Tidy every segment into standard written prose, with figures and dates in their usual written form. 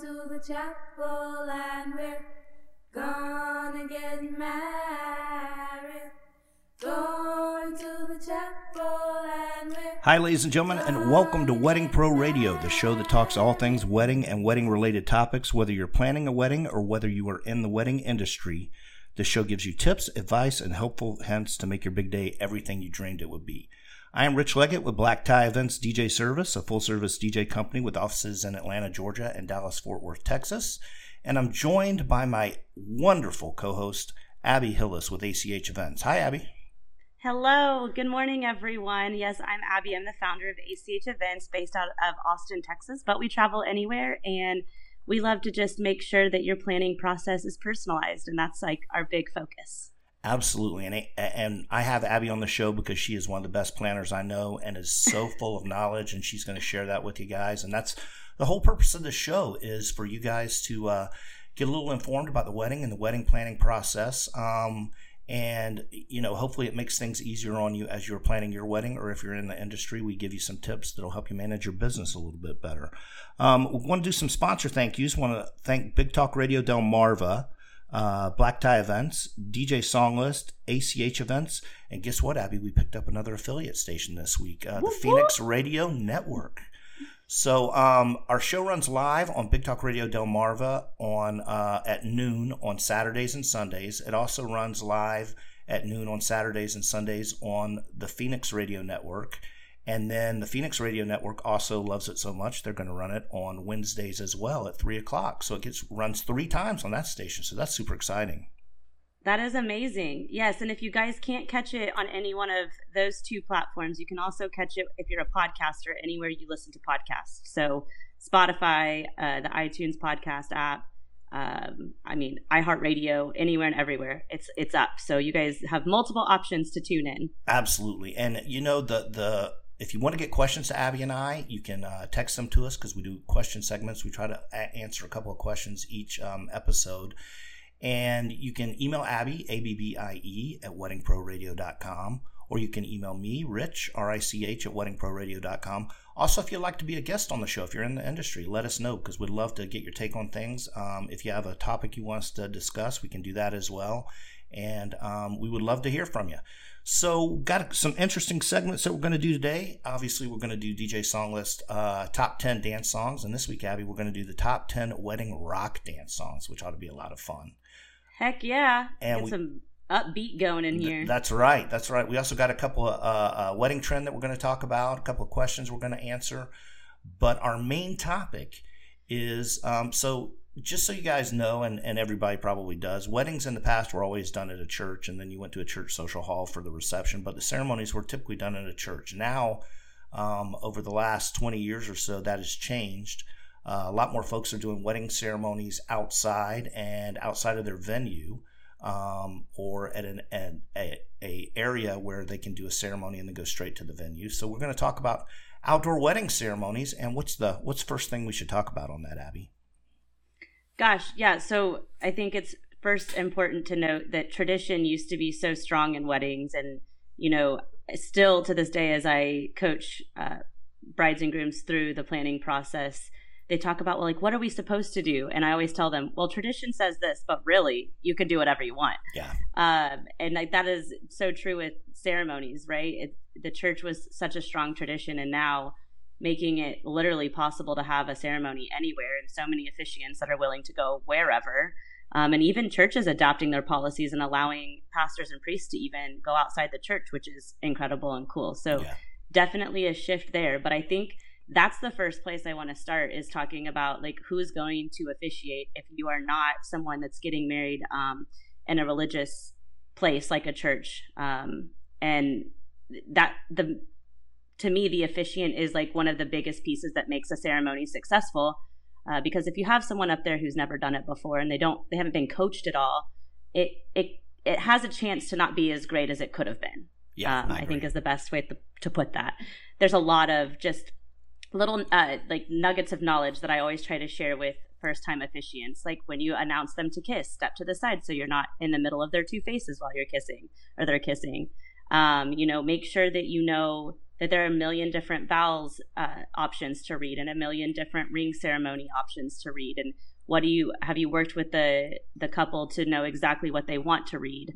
going to the chapel and we're gonna get married. Going to the chapel and we're... Hi, ladies and gentlemen, and welcome to Wedding Pro Radio, the show that talks all things wedding and wedding-related topics, whether you're planning a wedding or whether you are in the wedding industry. This show gives you tips, advice, and helpful hints to make your big day everything you dreamed it would be. I am Rich Leggett with Black Tie Events DJ Service, a full-service DJ company with offices in Atlanta, Georgia, and Dallas-Fort Worth, Texas. And I'm joined by my wonderful co-host, Abby Hillis with ACH Events. Hi, Abby. Hello. Good morning, everyone. Yes, I'm Abby. I'm the founder of ACH Events based out of Austin, Texas, but we travel anywhere, and we love to just make sure that your planning process is personalized, and that's like our big focus. Absolutely. And I have Abby on the show because she is one of the best planners I know and is so full of knowledge, and she's going to share that with you guys. And that's the whole purpose of the show, is for you guys to get a little informed about the wedding and the wedding planning process. And, you know, hopefully it makes things easier on you as you're planning your wedding, or if you're in the industry, we give you some tips that'll help you manage your business a little bit better. We want to do some sponsor thank yous. Want to thank Big Talk Radio Delmarva, Black Tie Events, DJ Songlist, ACH Events, and guess what, Abby? We picked up another affiliate station this week, the Phoenix Radio Network. So our show runs live on Big Talk Radio Delmarva at noon on Saturdays and Sundays. It also runs live at noon on Saturdays and Sundays on the Phoenix Radio Network. And then the Phoenix Radio Network also loves it so much, they're going to run it on Wednesdays as well at 3 o'clock. So it runs three times on that station. So that's super exciting. That is amazing. Yes, and if you guys can't catch it on any one of those two platforms, you can also catch it if you're a podcaster anywhere you listen to podcasts. So Spotify, the iTunes podcast app, iHeartRadio, anywhere and everywhere, it's up. So you guys have multiple options to tune in. Absolutely. And, you know, if you want to get questions to Abby and I, you can text them to us, because we do question segments. We try to answer a couple of questions each episode. And you can email Abby, A-B-B-I-E, at weddingproradio.com. Or you can email me, Rich, R-I-C-H, at weddingproradio.com. Also, if you'd like to be a guest on the show, if you're in the industry, let us know, because we'd love to get your take on things. If you have a topic you want us to discuss, we can do that as well. And we would love to hear from you. So got some interesting segments that we're going to do today. Obviously, we're going to do DJ Songlist Top 10 Dance Songs. And this week, Abby, we're going to do the Top 10 Wedding Rock Dance Songs, which ought to be a lot of fun. Heck yeah. And get some upbeat going in here. That's right. We also got a couple of wedding trend that we're going to talk about, a couple of questions we're going to answer. But our main topic is, so just so you guys know, and everybody probably does, weddings in the past were always done at a church, and then you went to a church social hall for the reception. But the ceremonies were typically done at a church. Now, over the last 20 years or so, that has changed. A lot more folks are doing wedding ceremonies outside and outside of their venue, or at an area where they can do a ceremony and then go straight to the venue. So we're going to talk about outdoor wedding ceremonies, and what's the first thing we should talk about on that, Abby? Gosh, yeah. So I think it's first important to note that tradition used to be so strong in weddings, and you know, still to this day, as I coach brides and grooms through the planning process, they talk about, well, like, what are we supposed to do? And I always tell them, well, tradition says this, but really, you can do whatever you want. Yeah. And like that is so true with ceremonies, right? The church was such a strong tradition, and now making it literally possible to have a ceremony anywhere, and so many officiants that are willing to go wherever, and even churches adopting their policies and allowing pastors and priests to even go outside the church, which is incredible and cool. So definitely a shift there, but I think that's the first place I want to start, is talking about like who's going to officiate if you are not someone that's getting married in a religious place like a church. And that to me, the officiant is like one of the biggest pieces that makes a ceremony successful, because if you have someone up there who's never done it before and they haven't been coached at all, it has a chance to not be as great as it could have been. Yeah, I think is the best way to put that. There's a lot of just little like nuggets of knowledge that I always try to share with first-time officiants, like when you announce them to kiss, step to the side so you're not in the middle of their two faces while you're kissing or they're kissing. You know, make sure that you know that there are a million different vowels options to read and a million different ring ceremony options to read. And what do you, have you worked with the couple to know exactly what they want to read?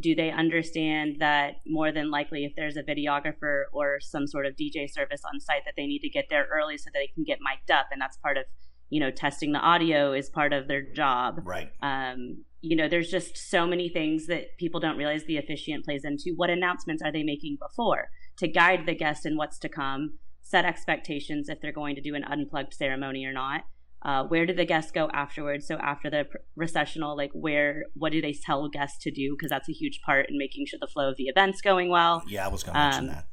Do they understand that more than likely if there's a videographer or some sort of DJ service on site that they need to get there early so they can get mic'd up? And that's part of, you know, testing the audio is part of their job. Right. You know, there's just so many things that people don't realize the officiant plays into. What announcements are they making before to guide the guest in what's to come, set expectations if they're going to do an unplugged ceremony or not. Where do the guests go afterwards? So after the recessional, like where, what do they tell guests to do? Because that's a huge part in making sure the flow of the event's going well. Yeah, I was going to mention that.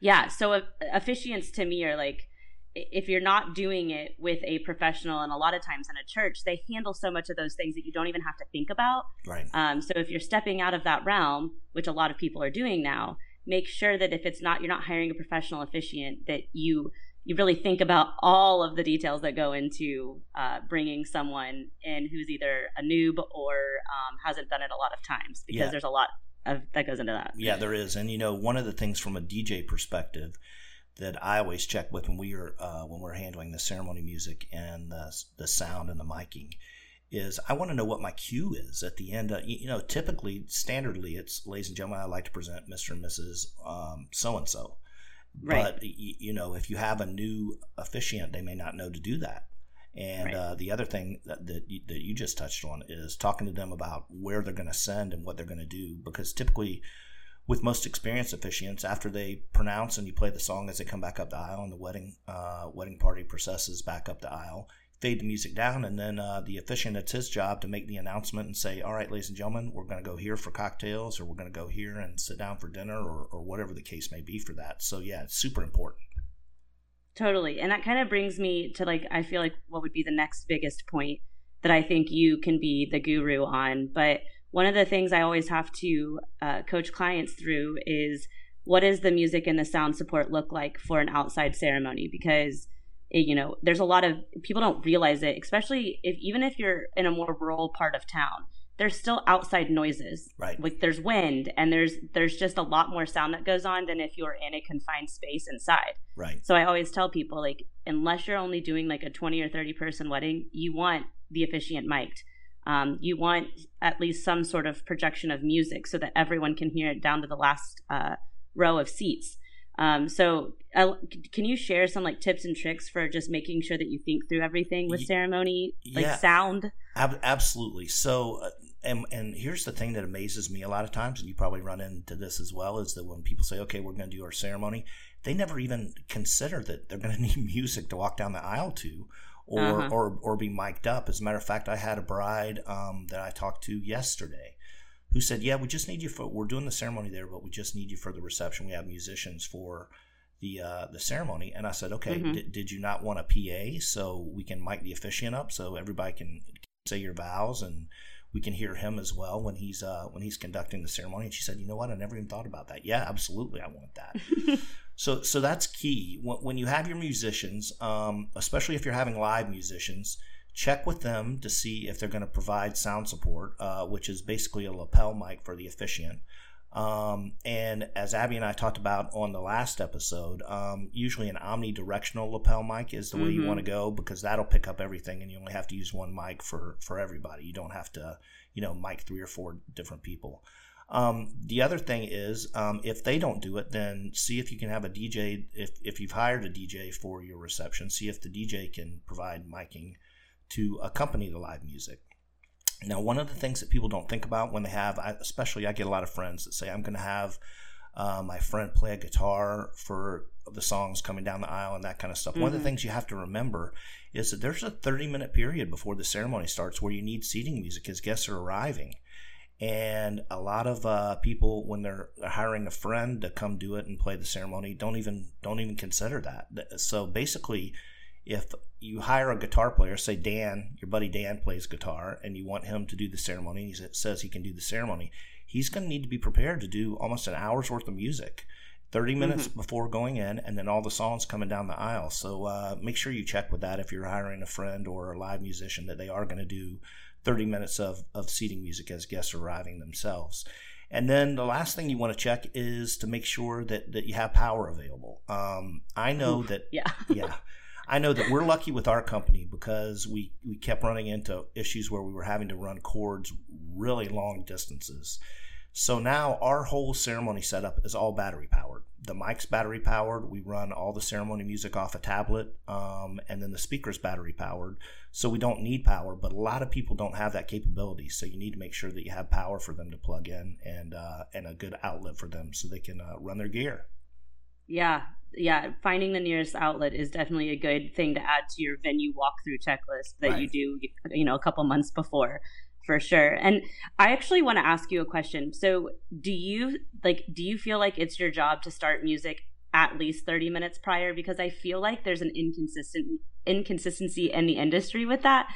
Yeah, so officiants to me are like, if you're not doing it with a professional, and a lot of times in a church, they handle so much of those things that you don't even have to think about. Right. So if you're stepping out of that realm, which a lot of people are doing now, make sure that if it's not, you're not hiring a professional officiant, that you really think about all of the details that go into bringing someone in who's either a noob or hasn't done it a lot of times, because there's a lot of that goes into that. Yeah, there is. And, you know, one of the things from a DJ perspective that I always check with when we're handling the ceremony music and the sound and the miking is I want to know what my cue is at the end. You know, typically, standardly, it's, ladies and gentlemen, I'd like to present Mr. and Mrs. So-and-so. Right. But, you know, if you have a new officiant, they may not know to do that. And the other thing that you just touched on is talking to them about where they're going to send and what they're going to do. Because typically, with most experienced officiants, after they pronounce and you play the song as they come back up the aisle and the wedding party processes back up the aisle, fade the music down, and then the officiant, it's his job to make the announcement and say, all right, ladies and gentlemen, we're going to go here for cocktails, or we're going to go here and sit down for dinner, or whatever the case may be for that. So, yeah, it's super important. Totally. And that kind of brings me to, like, I feel like what would be the next biggest point that I think you can be the guru on. But one of the things I always have to coach clients through is, what does the music and the sound support look like for an outside ceremony? Because, you know, there's a lot of people don't realize it, especially even if you're in a more rural part of town, there's still outside noises, right? Like there's wind and there's just a lot more sound that goes on than if you're in a confined space inside. Right. So I always tell people, like, unless you're only doing like a 20 or 30 person wedding, you want the officiant mic'd. You want at least some sort of projection of music so that everyone can hear it down to the last row of seats. So can you share some like tips and tricks for just making sure that you think through everything with ceremony, like sound? Absolutely. So, and here's the thing that amazes me a lot of times, and you probably run into this as well, is that when people say, okay, we're going to do our ceremony, they never even consider that they're going to need music to walk down the aisle to, or, uh-huh. or be mic'd up. As a matter of fact, I had a bride that I talked to yesterday who said, yeah, we just need you for, we're doing the ceremony there, but we just need you for the reception. We have musicians for the ceremony. And I said, okay, mm-hmm. Did you not want a PA so we can mic the officiant up so everybody can say your vows and we can hear him as well when he's conducting the ceremony? And she said, you know what? I never even thought about that. Yeah, absolutely. I want that. So that's key. When you have your musicians, especially if you're having live musicians, check with them to see if they're going to provide sound support, which is basically a lapel mic for the officiant. And as Abby and I talked about on the last episode, usually an omnidirectional lapel mic is the way you want to go, because that'll pick up everything and you only have to use one mic for everybody. You don't have to, you know, mic 3 or 4 different people. The other thing is, if they don't do it, then see if you can have a DJ. If you've hired a DJ for your reception, see if the DJ can provide miking to accompany the live music. Now, one of the things that people don't think about when they have, especially I get a lot of friends that say, I'm going to have my friend play a guitar for the songs coming down the aisle and that kind of stuff. Mm-hmm. One of the things you have to remember is that there's a 30-minute period before the ceremony starts where you need seating music as guests are arriving. And a lot of people, when they're hiring a friend to come do it and play the ceremony, don't even consider that. So basically, if you hire a guitar player, say Dan, your buddy Dan plays guitar, and you want him to do the ceremony, and he says he can do the ceremony, he's going to need to be prepared to do almost an hour's worth of music, 30 minutes before going in, and then all the songs coming down the aisle. So make sure you check with that if you're hiring a friend or a live musician that they are going to do 30 minutes of seating music as guests are arriving themselves. And then the last thing you want to check is to make sure that you have power available. I know that, I know that we're lucky with our company because we kept running into issues where we were having to run cords really long distances. So now our whole ceremony setup is all battery powered. The mic's battery powered. We run all the ceremony music off a tablet, and then the speaker's battery powered. So we don't need power, but a lot of people don't have that capability. So you need to make sure that you have power for them to plug in and a good outlet for them so they can run their gear. Yeah. Finding the nearest outlet is definitely a good thing to add to your venue walkthrough checklist that Right. you do, a couple months before. For sure. And I actually want to ask you a question. So do you feel like it's your job to start music at least 30 minutes prior? Because I feel like there's an inconsistency in the industry with that.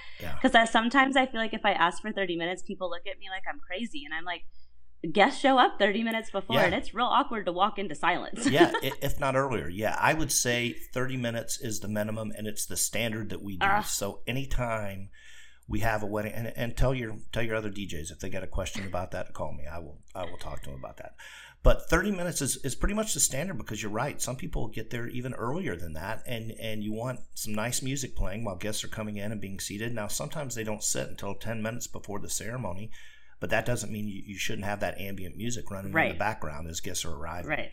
Because sometimes I feel like if I ask for 30 minutes, people look at me like I'm crazy. And I'm like, guests show up 30 minutes before, and it's real awkward to walk into silence. If not earlier. I would say 30 minutes is the minimum, and it's the standard that we do. So anytime we have a wedding, and tell your other DJs if they got a question about that, call me. I will talk to them about that. But 30 minutes is pretty much the standard because you're right. Some people get there even earlier than that, and you want some nice music playing while guests are coming in and being seated. Now, sometimes they don't sit until 10 minutes before the ceremony, but that doesn't mean you shouldn't have that ambient music running in the background as guests are arriving. Right.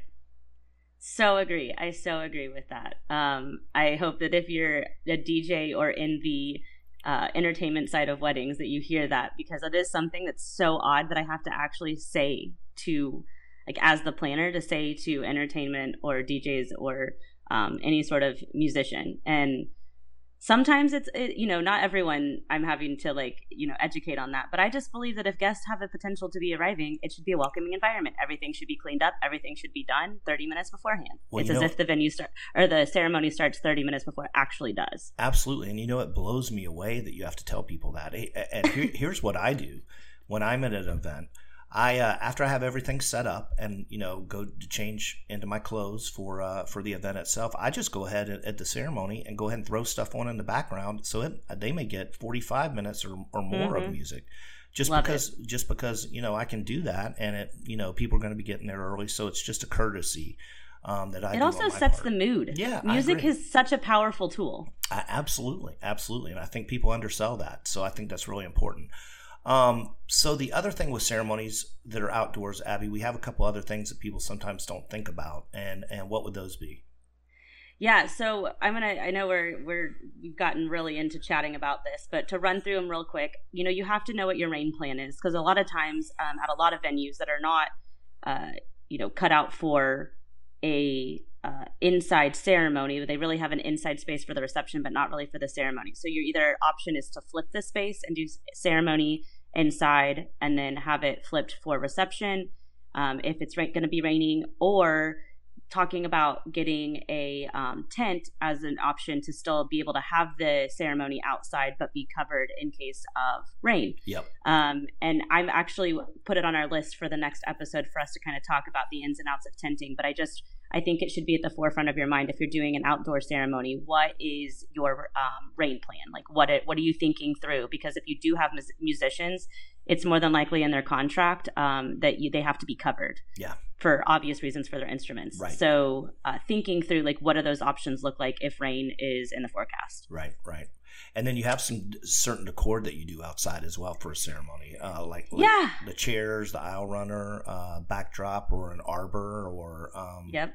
So agree. I so agree with that. I hope that if you're a DJ or in the entertainment side of weddings that you hear that, because it is something that's so odd that I have to actually say to, like, as the planner, to say to entertainment or DJs or any sort of musician. And sometimes it's not everyone I'm having to educate on that, but I just believe that if guests have the potential to be arriving, it should be a welcoming environment. Everything should be cleaned up. Everything should be done 30 minutes beforehand. Well, it's as if the venue the ceremony starts 30 minutes before it actually does. Absolutely. And it blows me away that you have to tell people that. And here's what I do when I'm at an event. I after I have everything set up and go to change into my clothes for the event itself, I just go ahead at the ceremony and go ahead and throw stuff on in the background, so they may get 45 minutes or more of music, just because I can do that, and people are going to be getting there early, so it's just a courtesy that I. It also sets the mood. Yeah, music is such a powerful tool. Absolutely, and I think people undersell that, so I think that's really important. So the other thing with ceremonies that are outdoors, Abby, we have a couple other things that people sometimes don't think about, and what would those be? Yeah, so I know we've gotten really into chatting about this, but to run through them real quick, you have to know what your rain plan is, because a lot of times at a lot of venues that are not, cut out for a inside ceremony, but they really have an inside space for the reception, but not really for the ceremony. So your either option is to flip the space and do ceremony inside and then have it flipped for reception if it's going to be raining, or talking about getting a tent as an option to still be able to have the ceremony outside but be covered in case of rain. Yep. And I've actually put it on our list for the next episode for us to kind of talk about the ins and outs of tenting, but I think it should be at the forefront of your mind if you're doing an outdoor ceremony. What is your rain plan? Like, what are you thinking through? Because if you do have musicians, it's more than likely in their contract that they have to be covered. Yeah. For obvious reasons for their instruments. Right. So thinking through, like, what do those options look like if rain is in the forecast? Right. And then you have some certain decor that you do outside as well for a ceremony, like the chairs, the aisle runner, backdrop, or an arbor, or yep.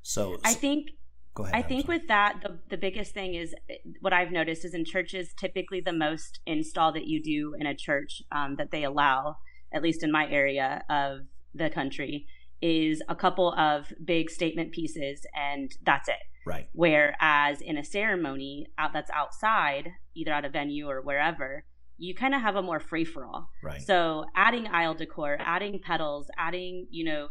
So I think go ahead. I think with that, the biggest thing is what I've noticed is in churches, typically the most install that you do in a church that they allow, at least in my area of the country, is a couple of big statement pieces, and that's it. Right. Whereas in a ceremony that's outside, either at a venue or wherever, you kind of have a more free-for-all. Right. So adding aisle decor, adding petals, adding,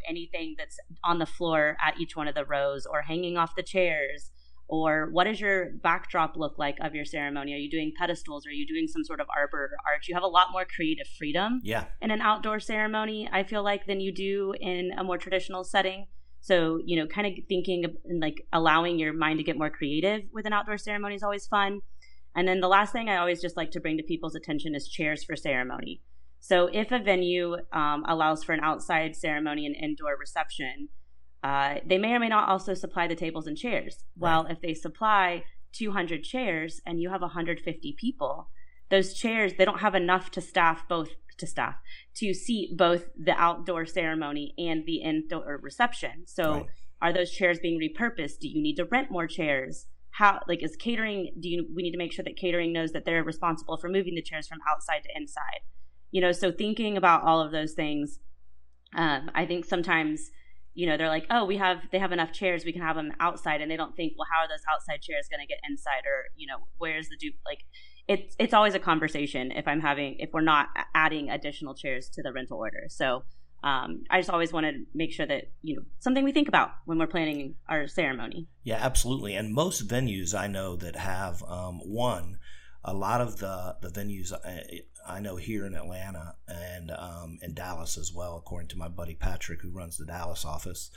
anything that's on the floor at each one of the rows, or hanging off the chairs, or what does your backdrop look like of your ceremony? Are you doing pedestals? Are you doing some sort of arbor or arch? You have a lot more creative freedom in an outdoor ceremony, I feel like, than you do in a more traditional setting. So, kind of thinking of, like, allowing your mind to get more creative with an outdoor ceremony is always fun. And then the last thing I always just like to bring to people's attention is chairs for ceremony. So if a venue allows for an outside ceremony and indoor reception, they may or may not also supply the tables and chairs. Well, if they supply 200 chairs and you have 150 people, those chairs, they don't have enough to seat both the outdoor ceremony and the indoor reception. So are those chairs being repurposed? Do you need to rent more chairs? How, like, is catering, we need to make sure that catering knows that they're responsible for moving the chairs from outside to inside. You know, so thinking about all of those things, I think sometimes, you know, they're like, oh, they have enough chairs, we can have them outside. And they don't think, well, how are those outside chairs going to get inside? Or, you know, where's the dupe? Like, it's always a conversation if we're not adding additional chairs to the rental order. So I just always want to make sure that, you know, something we think about when we're planning our ceremony. Yeah, absolutely. And most venues I know that have a lot of the venues I know here in Atlanta and in Dallas as well, according to my buddy Patrick, who runs the Dallas office,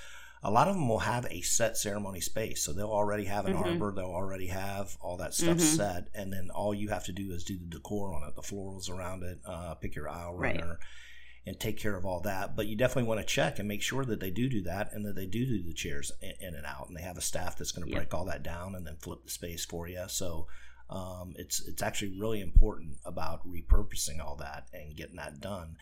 a lot of them will have a set ceremony space. So they'll already have an arbor. They'll already have all that stuff set. And then all you have to do is do the decor on it, the florals around it, pick your aisle runner, and take care of all that. But you definitely want to check and make sure that they do that and that they do the chairs in and out. And they have a staff that's going to break all that down and then flip the space for you. So it's actually really important about repurposing all that and getting that done.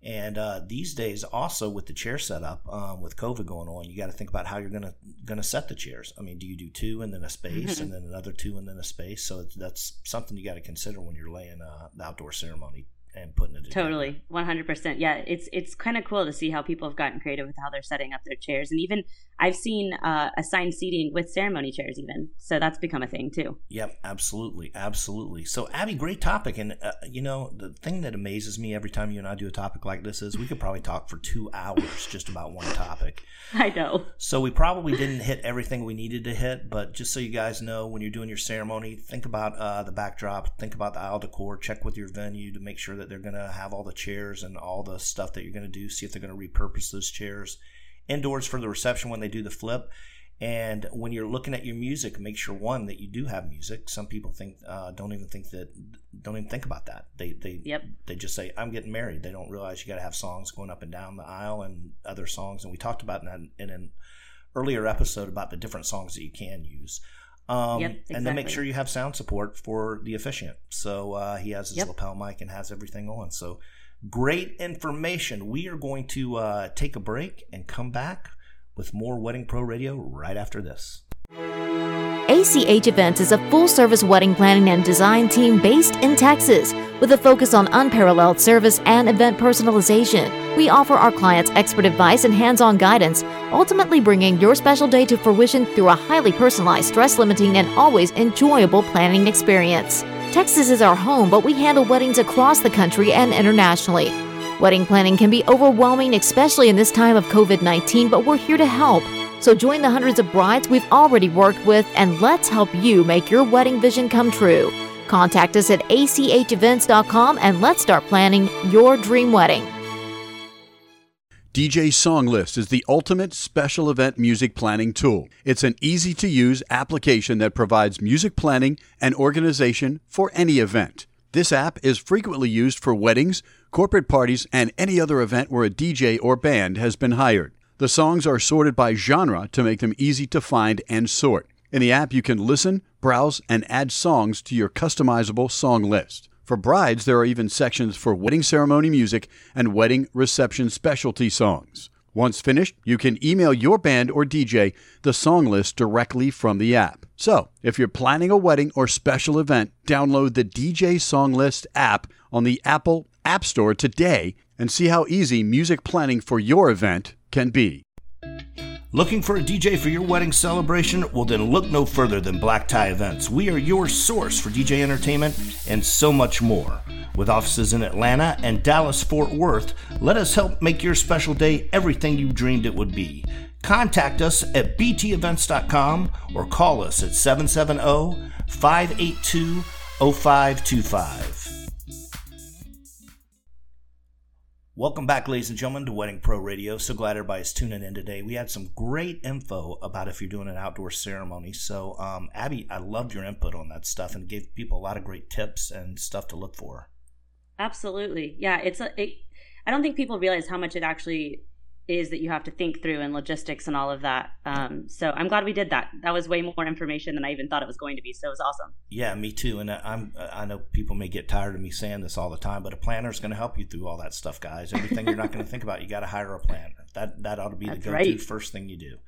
And these days, also with the chair setup, with COVID going on, you got to think about how you're gonna set the chairs. I mean, do you do two and then a space, and then another two and then a space? So that's something you got to consider when you're laying the outdoor ceremony and putting it together. Totally, 100%. Yeah, it's kind of cool to see how people have gotten creative with how they're setting up their chairs, and even I've seen assigned seating with ceremony chairs, even. So that's become a thing too. Yep, absolutely. So Abby, great topic, and you know, the thing that amazes me every time you and I do a topic like this is we could probably talk for 2 hours just about one topic. I know. So we probably didn't hit everything we needed to hit, but just so you guys know, when you're doing your ceremony, think about the backdrop, think about the aisle decor, check with your venue to make sure that they're going to have all the chairs and all the stuff that you're going to do. See if they're going to repurpose those chairs indoors for the reception when they do the flip. And when you're looking at your music, make sure, one, that you do have music. Some people don't even think about that. They just say, I'm getting married. They don't realize you got to have songs going up and down the aisle and other songs. And we talked about that in an earlier episode about the different songs that you can use. Exactly. And then make sure you have sound support for the officiant. So he has his lapel mic and has everything on. So great information. We are going to take a break and come back with more Wedding Pro Radio right after this. ACH Events is a full-service wedding planning and design team based in Texas with a focus on unparalleled service and event personalization. We offer our clients expert advice and hands-on guidance, ultimately bringing your special day to fruition through a highly personalized, stress-limiting, and always enjoyable planning experience. Texas is our home, but we handle weddings across the country and internationally. Wedding planning can be overwhelming, especially in this time of COVID-19, but we're here to help. So join the hundreds of brides we've already worked with, and let's help you make your wedding vision come true. Contact us at achevents.com and let's start planning your dream wedding. DJ Songlist is the ultimate special event music planning tool. It's an easy-to-use application that provides music planning and organization for any event. This app is frequently used for weddings, corporate parties, and any other event where a DJ or band has been hired. The songs are sorted by genre to make them easy to find and sort. In the app, you can listen, browse, and add songs to your customizable song list. For brides, there are even sections for wedding ceremony music and wedding reception specialty songs. Once finished, you can email your band or DJ the song list directly from the app. So, if you're planning a wedding or special event, download the DJ Songlist app on the Apple App Store today and see how easy music planning for your event can be. Looking for a DJ for your wedding celebration? Well, then look no further than Black Tie Events. We are your source for DJ entertainment and so much more. With offices in Atlanta and Dallas-Fort Worth, let us help make your special day everything you dreamed it would be. Contact us at btevents.com or call us at 770-582-0525. Welcome back, ladies and gentlemen, to Wedding Pro Radio. So glad everybody's tuning in today. We had some great info about if you're doing an outdoor ceremony. So, Abby, I loved your input on that stuff and gave people a lot of great tips and stuff to look for. Absolutely. Yeah. I don't think people realize how much it actually is that you have to think through, and logistics and all of that. So I'm glad we did that. That was way more information than I even thought it was going to be. So it was awesome. Yeah, me too. And I know people may get tired of me saying this all the time, but a planner is going to help you through all that stuff, guys. Everything you're not going to think about, you got to hire a planner. That ought to be the go-to first thing you do.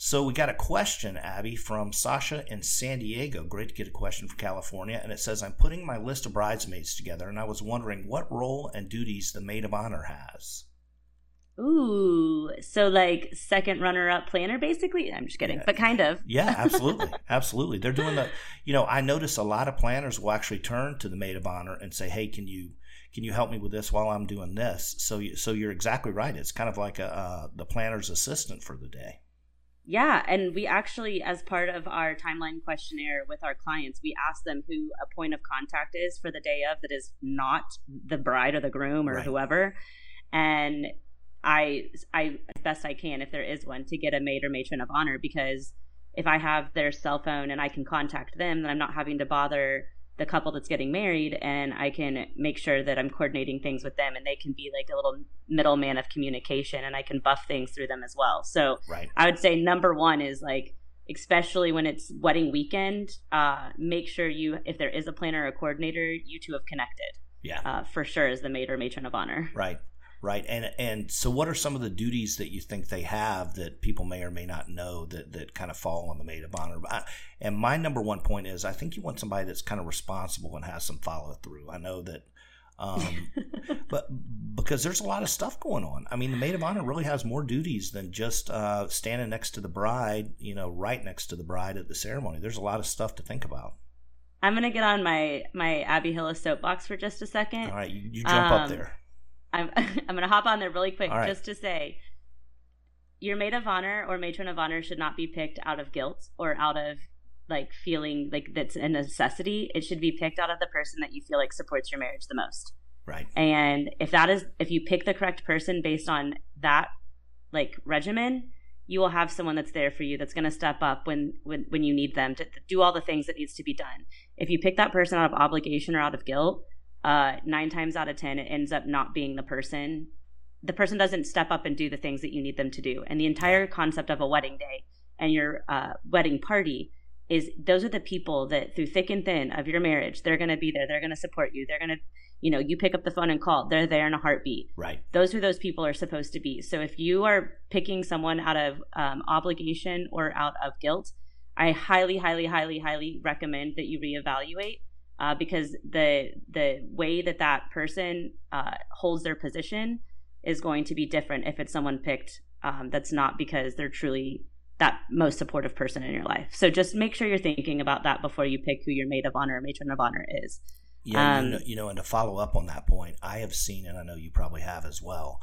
So we got a question, Abby, from Sasha in San Diego. Great to get a question from California. And it says, I'm putting my list of bridesmaids together, and I was wondering what role and duties the maid of honor has. Ooh, so like second runner-up planner, basically? I'm just kidding, but kind of. Yeah, absolutely. Absolutely. They're doing the, I notice a lot of planners will actually turn to the maid of honor and say, hey, can you help me with this while I'm doing this? So you're exactly right. It's kind of like the planner's assistant for the day. Yeah, and we actually, as part of our timeline questionnaire with our clients, we ask them who a point of contact is for the day of that is not the bride or the groom or whoever. And I as best I can, if there is one, to get a maid or matron of honor, because if I have their cell phone and I can contact them, then I'm not having to bother the couple that's getting married, and I can make sure that I'm coordinating things with them, and they can be like a little middleman of communication, and I can buff things through them as well. So I would say number one is, like, especially when it's wedding weekend, make sure you, if there is a planner or a coordinator, you two have connected. Yeah, for sure, as the maid or matron of honor. Right. And so what are some of the duties that you think they have that people may or may not know that kind of fall on the maid of honor? And my number one point is, I think you want somebody that's kind of responsible and has some follow through. I know that, but because there's a lot of stuff going on. I mean, the maid of honor really has more duties than just standing next to the bride, right next to the bride at the ceremony. There's a lot of stuff to think about. I'm going to get on my Abby Hillis soapbox for just a second. All right. You jump up there. I'm going to hop on there really quick just to say your maid of honor or matron of honor should not be picked out of guilt or out of like feeling like that's a necessity. It should be picked out of the person that you feel like supports your marriage the most. Right. And if you pick the correct person based on that like regimen, you will have someone that's there for you, that's going to step up when you need them to do all the things that needs to be done. If you pick that person out of obligation or out of guilt, 9 times out of 10, it ends up not being the person. The person doesn't step up and do the things that you need them to do. And the entire concept of a wedding day and your wedding party is those are the people that through thick and thin of your marriage, they're going to be there. They're going to support you. They're going to, you pick up the phone and call. They're there in a heartbeat. Right. Those people are supposed to be. So if you are picking someone out of obligation or out of guilt, I highly, highly, highly, highly recommend that you reevaluate. Because the way that person holds their position is going to be different if it's someone picked that's not because they're truly that most supportive person in your life. So just make sure you're thinking about that before you pick who your maid of honor or matron of honor is. Yeah, and to follow up on that point, I have seen, and I know you probably have as well,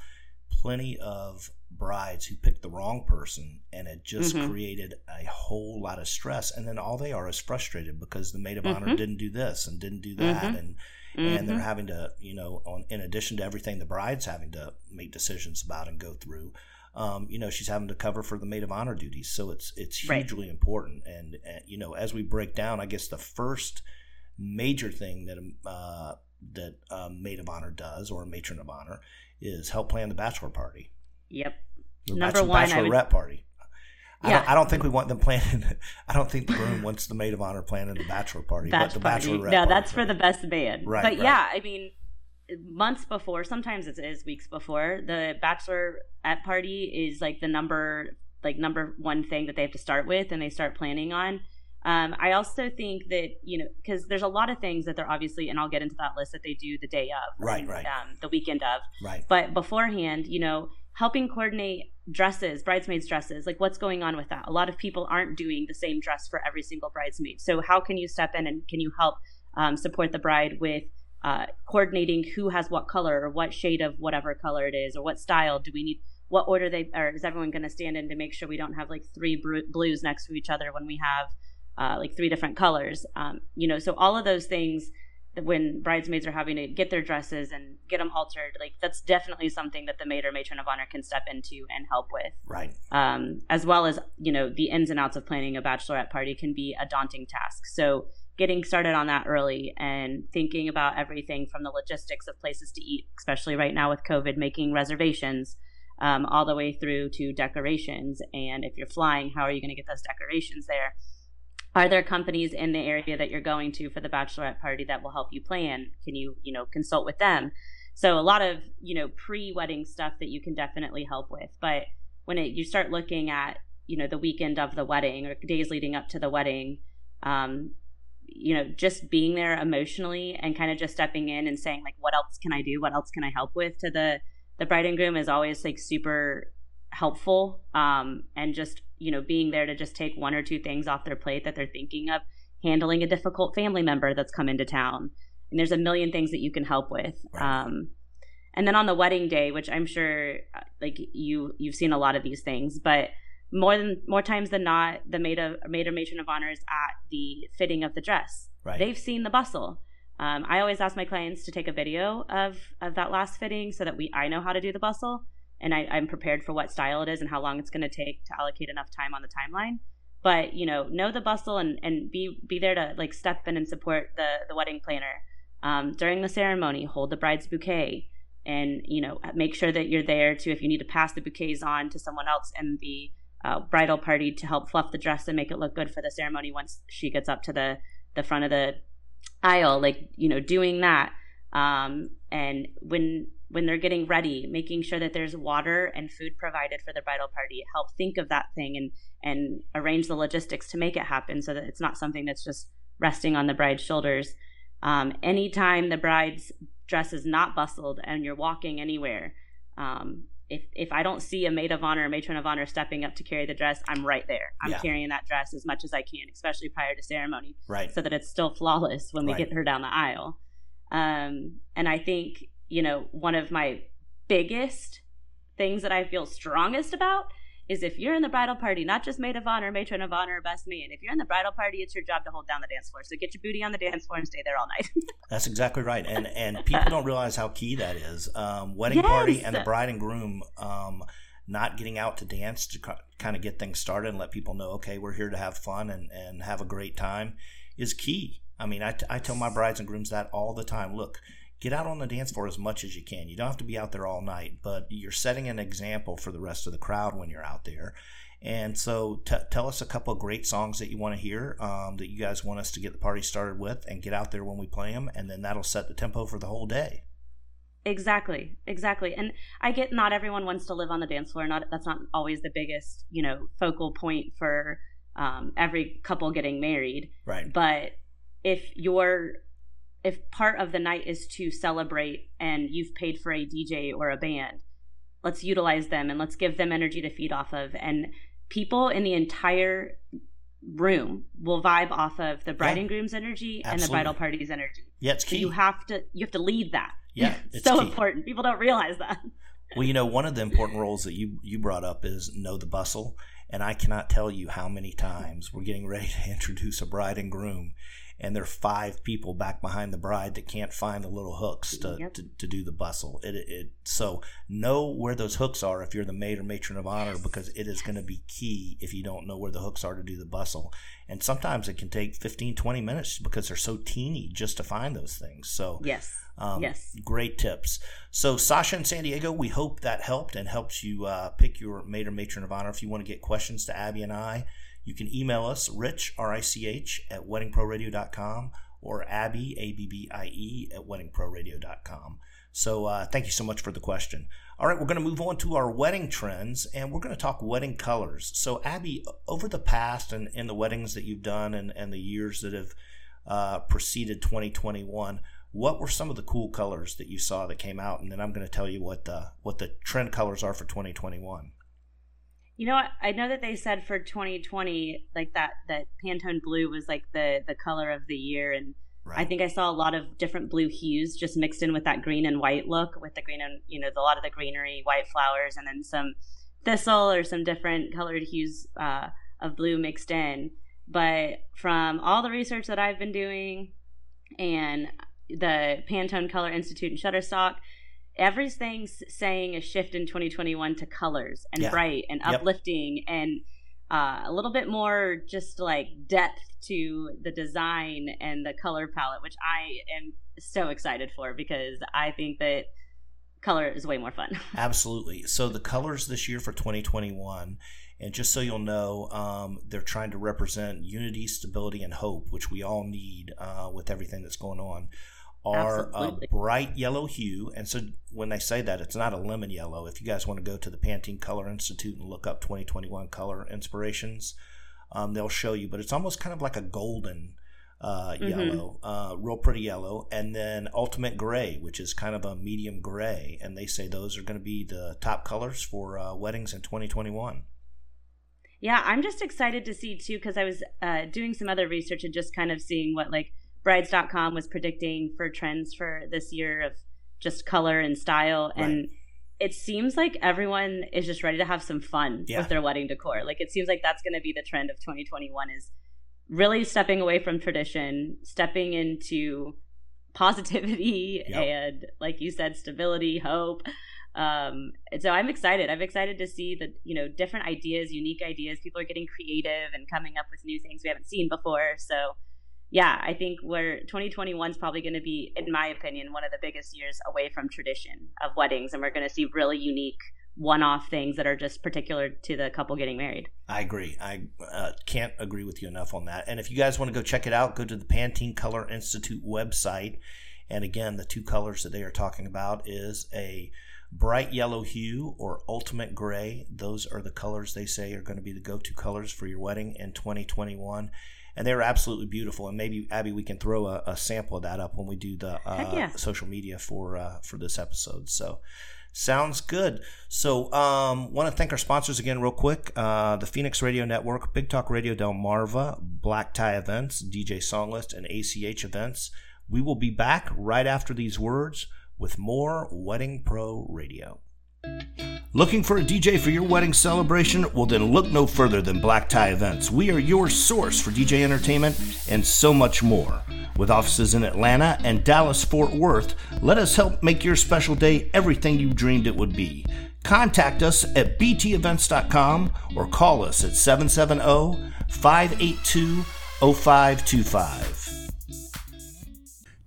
plenty of brides who picked the wrong person, and it just created a whole lot of stress, and then all they are is frustrated because the maid of honor didn't do this and didn't do that, and they're having to in addition to everything the bride's having to make decisions about and go through, she's having to cover for the maid of honor duties. So it's hugely important, and as we break down, I guess the first major thing that a maid of honor does, or a matron of honor, is help plan the bachelor party. Yep. Number one, bachelorette party. I don't think we want them planning. I don't think the groom wants the maid of honor planning the bachelor party, bachelorette party. No, that's for the best man. Right. But yeah, I mean, months before, sometimes it is weeks before, the bachelorette party is like the number one thing that they have to start with, and they start planning on. I also think that, because there's a lot of things that they're obviously, and I'll get into that list, that they do the day of. Right. The weekend of. Right. But beforehand, helping coordinate dresses, bridesmaids' dresses, like what's going on with that? A lot of people aren't doing the same dress for every single bridesmaid. So how can you step in, and can you help support the bride with coordinating who has what color, or what shade of whatever color it is, or what style do we need? What order is everyone going to stand in to make sure we don't have like three blues next to each other when we have like three different colors, so all of those things that when bridesmaids are having to get their dresses and get them altered, like that's definitely something that the maid or matron of honor can step into and help with. Right. As well as, the ins and outs of planning a bachelorette party can be a daunting task. So getting started on that early and thinking about everything from the logistics of places to eat, especially right now with COVID, making reservations all the way through to decorations. And if you're flying, how are you going to get those decorations there? Are there companies in the area that you're going to for the bachelorette party that will help you plan? Can you, you know, consult with them? So a lot of, you know, pre-wedding stuff that you can definitely help with. But when you start looking at, you know, the weekend of the wedding or days leading up to the wedding, you know, just being there emotionally and kind of just stepping in and saying, like, what else can I do? What else can I help with to the bride and groom is always like super helpful. And just, you know, being there to just take one or two things off their plate that they're thinking of, handling a difficult family member that's come into town. And there's a million things that you can help with. And then on the wedding day, which I'm sure like you've seen a lot of these things, but more times than not, the maid or matron of honor is at the fitting of the dress. Right. They've seen the bustle. I always ask my clients to take a video of that last fitting so that I know how to do the bustle, and I'm prepared for what style it is and how long it's going to take to allocate enough time on the timeline. But, you know the bustle and be there to like step in and support the wedding planner. During the ceremony, hold the bride's bouquet and, you know, make sure that you're there to, if you need to pass the bouquets on to someone else in the bridal party to help fluff the dress and make it look good for the ceremony once she gets up to the front of the aisle, like, you know, doing that. And when they're getting ready, making sure that there's water and food provided for the bridal party, help think of that thing and arrange the logistics to make it happen so that it's not something that's just resting on the bride's shoulders. Anytime the bride's dress is not bustled and you're walking anywhere, if I don't see a maid of honor or matron of honor stepping up to carry the dress, I'm right there. I'm carrying that dress as much as I can, especially prior to ceremony, so that it's still flawless when we get her down the aisle. And I think, you know, one of my biggest things that I feel strongest about is if you're in the bridal party, not just maid of honor, matron of honor, best man. If you're in the bridal party, it's your job to hold down the dance floor. So get your booty on the dance floor and stay there all night. That's exactly right. And people don't realize how key that is. Wedding party and the bride and groom not getting out to dance to kind of get things started and let people know, okay, we're here to have fun and have a great time is key. I mean, I tell my brides and grooms that all the time. Look, get out on the dance floor as much as you can. You don't have to be out there all night, but you're setting an example for the rest of the crowd when you're out there. And so tell us a couple of great songs that you want to hear, that you guys want us to get the party started with, and get out there when we play them, and then that'll set the tempo for the whole day. Exactly. And I get not everyone wants to live on the dance floor. That's not always the biggest, you know, focal point for every couple getting married. Right. But if part of the night is to celebrate and you've paid for a DJ or a band, let's utilize them and let's give them energy to feed off of. And people in the entire room will vibe off of the bride and groom's energy and the bridal party's energy. Yeah, it's key. So you have to lead that. Yeah, it's so key. Important. People don't realize that. Well, you know, one of the important roles that you brought up is know the bustle. And I cannot tell you how many times we're getting ready to introduce a bride and groom, and there are 5 people back behind the bride that can't find the little hooks to do the bustle. So know where those hooks are if you're the maid or matron of honor, because it is going to be key if you don't know where the hooks are to do the bustle. And sometimes it can take 15, 20 minutes because they're so teeny just to find those things. So great tips. So Sasha in San Diego, we hope that helped and helps you pick your maid or matron of honor. If you want to get questions to Abby and I, you can email us, Rich, R-I-C-H, at weddingproradio.com, or Abby, A-B-B-I-E, at weddingproradio.com. So thank you so much for the question. All right, we're going to move on to our wedding trends, and we're going to talk wedding colors. So, Abby, over the past and the weddings that you've done and the years that have preceded 2021, what were some of the cool colors that you saw that came out? And then I'm going to tell you what the trend colors are for 2021. You know, I know that they said for 2020, like that Pantone blue was like the color of the year. And I think I saw a lot of different blue hues just mixed in with that green and white look, with the green and, you know, a lot of the greenery, white flowers, and then some thistle or some different colored hues of blue mixed in. But from all the research that I've been doing and the Pantone Color Institute and Shutterstock, everything's saying a shift in 2021 to colors and bright and uplifting. And a little bit more just like depth to the design and the color palette, which I am so excited for because I think that color is way more fun. Absolutely. So the colors this year for 2021, and just so you'll know, they're trying to represent unity, stability, and hope, which we all need with everything that's going on, are a bright yellow hue. And so when they say that, it's not a lemon yellow. If you guys want to go to the Pantene Color Institute and look up 2021 color inspirations, they'll show you. But it's almost kind of like a golden yellow, real pretty yellow. And then ultimate gray, which is kind of a medium gray. And they say those are going to be the top colors for weddings in 2021. Yeah, I'm just excited to see, too, because I was doing some other research and just kind of seeing what, like, Brides.com was predicting for trends for this year of just color and style. Right. And it seems like everyone is just ready to have some fun with their wedding decor. Like, it seems like that's going to be the trend of 2021 is really stepping away from tradition, stepping into positivity and, like you said, stability, hope. And so I'm excited. I'm excited to see the, you know, different ideas, unique ideas. People are getting creative and coming up with new things we haven't seen before. So yeah, I think 2021 is probably going to be, in my opinion, one of the biggest years away from tradition of weddings. And we're going to see really unique one-off things that are just particular to the couple getting married. I agree. I can't agree with you enough on that. And if you guys want to go check it out, go to the Pantene Color Institute website. And again, the two colors that they are talking about is a bright yellow hue or ultimate gray. Those are the colors they say are going to be the go-to colors for your wedding in 2021. And they were absolutely beautiful. And maybe, Abby, we can throw a sample of that up when we do the social media for this episode. So sounds good. So want to thank our sponsors again real quick. The Phoenix Radio Network, Big Talk Radio Delmarva, Black Tie Events, DJ Songlist, and ACH Events. We will be back right after these words with more Wedding Pro Radio. Looking for a DJ for your wedding celebration? Well, then look no further than Black Tie Events. We are your source for DJ entertainment and so much more. With offices in Atlanta and Dallas-Fort Worth, let us help make your special day everything you dreamed it would be. Contact us at btevents.com or call us at 770-582-0525.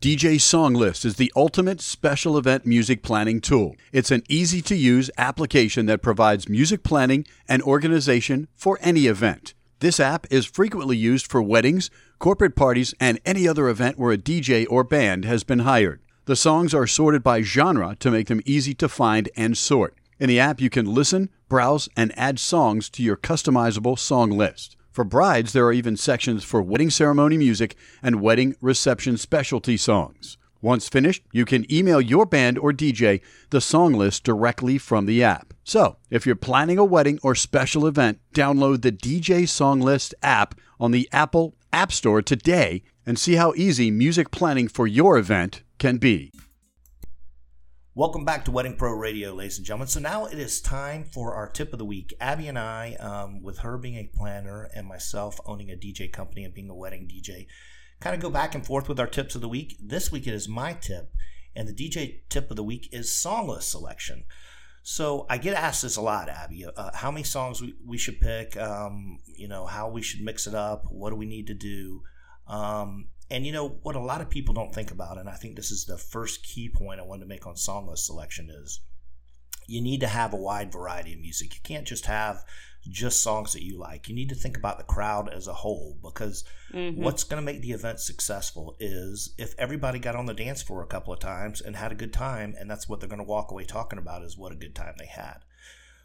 DJ Songlist is the ultimate special event music planning tool. It's an easy-to-use application that provides music planning and organization for any event. This app is frequently used for weddings, corporate parties, and any other event where a DJ or band has been hired. The songs are sorted by genre to make them easy to find and sort. In the app, you can listen, browse, and add songs to your customizable song list. For brides, there are even sections for wedding ceremony music and wedding reception specialty songs. Once finished, you can email your band or DJ the song list directly from the app. So, if you're planning a wedding or special event, download the DJ Songlist app on the Apple App Store today and see how easy music planning for your event can be. Welcome back to Wedding Pro Radio, ladies and gentlemen. So now it is time for our tip of the week. Abby and I, with her being a planner and myself owning a DJ company and being a wedding DJ, kind of go back and forth with our tips of the week. This week it is my tip, and the DJ tip of the week is songlist selection. So I get asked this a lot, Abby, how many songs we should pick, how we should mix it up, what do we need to do. And you know what a lot of people don't think about, and I think this is the first key point I wanted to make on songlist selection is you need to have a wide variety of music. You can't just have just songs that you like. You need to think about the crowd as a whole because what's going to make the event successful is if everybody got on the dance floor a couple of times and had a good time, and that's what they're going to walk away talking about is what a good time they had.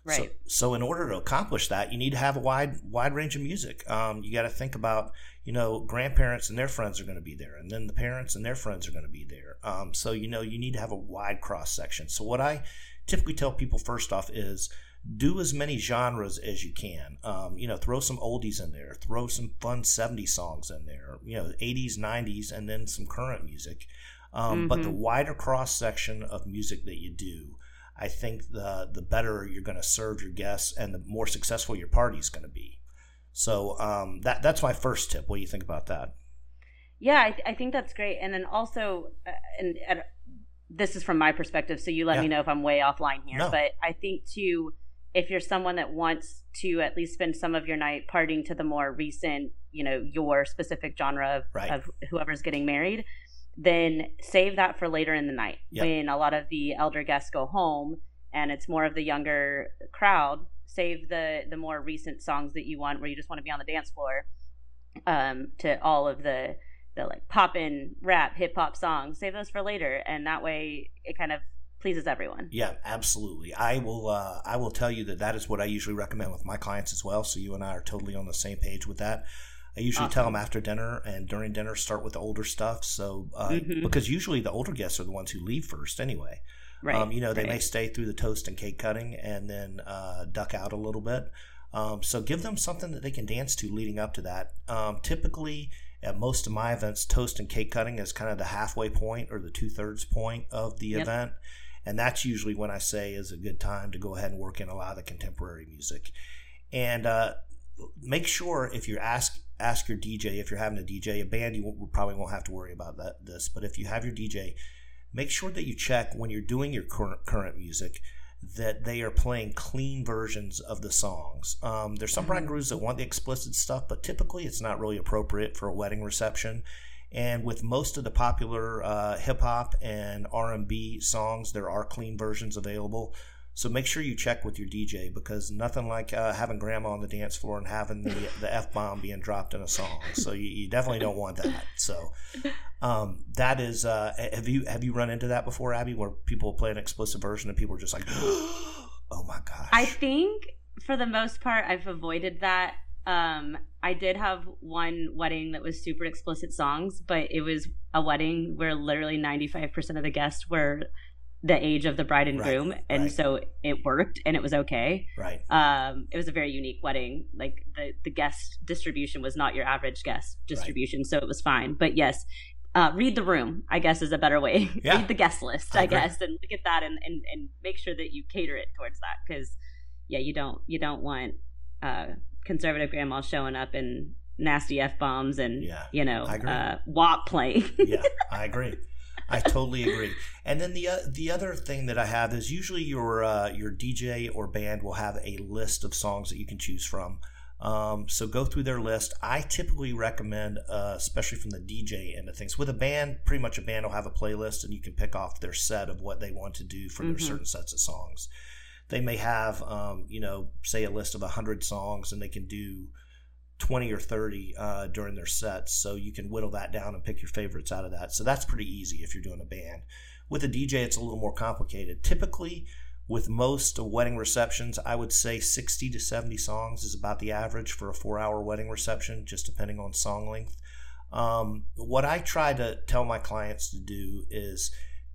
Right. So in order to accomplish that, you need to have a wide range of music. You got to think about, grandparents and their friends are going to be there, and then the parents and their friends are going to be there. So you need to have a wide cross section. So what I typically tell people first off is do as many genres as you can. Throw some oldies in there, throw some fun 70s songs in there, 80s, 90s, and then some current music. But the wider cross section of music that you do, I think the better you're going to serve your guests and the more successful your party is going to be. So that's my first tip. What do you think about that? Yeah, I think that's great. And then also, this is from my perspective, so you let me know if I'm way offline here. No. But I think, too, if you're someone that wants to at least spend some of your night partying to the more recent, you know, your specific genre of, right, of whoever's getting married, then save that for later in the night, yep, when a lot of the elder guests go home and it's more of the younger crowd. Save the more recent songs that you want, where you just want to be on the dance floor, to all of the like pop-in, rap, hip-hop songs. Save those for later, and that way it kind of pleases everyone. Yeah, absolutely. I will tell you that is what I usually recommend with my clients as well, so you and I are totally on the same page with that. I usually tell them after dinner and during dinner, start with the older stuff, so because usually the older guests are the ones who leave first anyway. Right. They may stay through the toast and cake cutting and then duck out a little bit. So give them something that they can dance to leading up to that. Typically, at most of my events, toast and cake cutting is kind of the halfway point or the two-thirds point of the yep. event. And that's usually when I say is a good time to go ahead and work in a lot of the contemporary music. And make sure if you ask your DJ, if you're having a DJ, a band, you probably won't have to worry about this. But if you have your DJ, make sure that you check when you're doing your current music that they are playing clean versions of the songs. There's some bride and grooms that want the explicit stuff, but typically it's not really appropriate for a wedding reception. And with most of the popular hip-hop and R&B songs, there are clean versions available. So make sure you check with your DJ, because nothing like having grandma on the dance floor and having the F-bomb being dropped in a song. So you definitely don't want that. So that is have you run into that before, Abby, where people play an explicit version and people are just like, oh my gosh. I think for the most part I've avoided that. I did have one wedding that was super explicit songs, but it was a wedding where literally 95% of the guests were the age of the bride and groom, right, and right. so it worked and it was okay. Right. It was a very unique wedding. Like the guest distribution was not your average guest distribution, right. so it was fine. But yes, read the room, I guess, is a better way. Yeah. Read the guest list, I guess, and look at that and make sure that you cater it towards that, because yeah, you don't want conservative grandma showing up in nasty F-bombs and yeah, WAP playing. Yeah, I agree. I totally agree. And then the other thing that I have is usually your DJ or band will have a list of songs that you can choose from. So go through their list. I typically recommend, especially from the DJ end of things, with a band, pretty much a band will have a playlist and you can pick off their set of what they want to do for their certain sets of songs. They may have, say a list of 100 songs and they can do 20 or 30 during their sets, so you can whittle that down and pick your favorites out of that. So that's pretty easy if you're doing a band. With a DJ, it's a little more complicated. Typically, with most wedding receptions, I would say 60 to 70 songs is about the average for a 4-hour wedding reception, just depending on song length. What I try to tell my clients to do is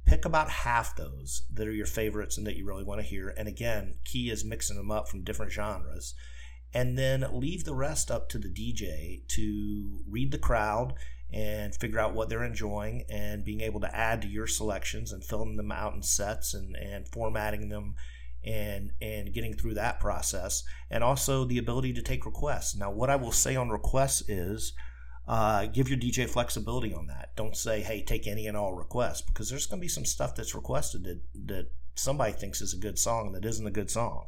pick about half those that are your favorites and that you really want to hear. And again, key is mixing them up from different genres. And then leave the rest up to the DJ to read the crowd and figure out what they're enjoying and being able to add to your selections and filling them out in sets and formatting them and getting through that process. And also the ability to take requests. Now, what I will say on requests is give your DJ flexibility on that. Don't say, hey, take any and all requests, because there's going to be some stuff that's requested that somebody thinks is a good song that isn't a good song.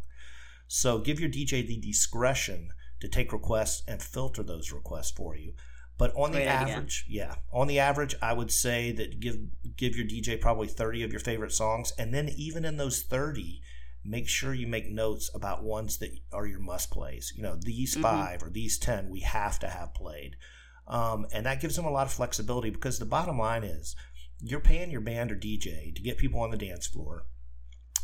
So give your DJ the discretion to take requests and filter those requests for you. But on the average, I would say that give your DJ probably 30 of your favorite songs. And then even in those 30, make sure you make notes about ones that are your must plays. These 5 or these 10 we have to have played. And that gives them a lot of flexibility, because the bottom line is you're paying your band or DJ to get people on the dance floor.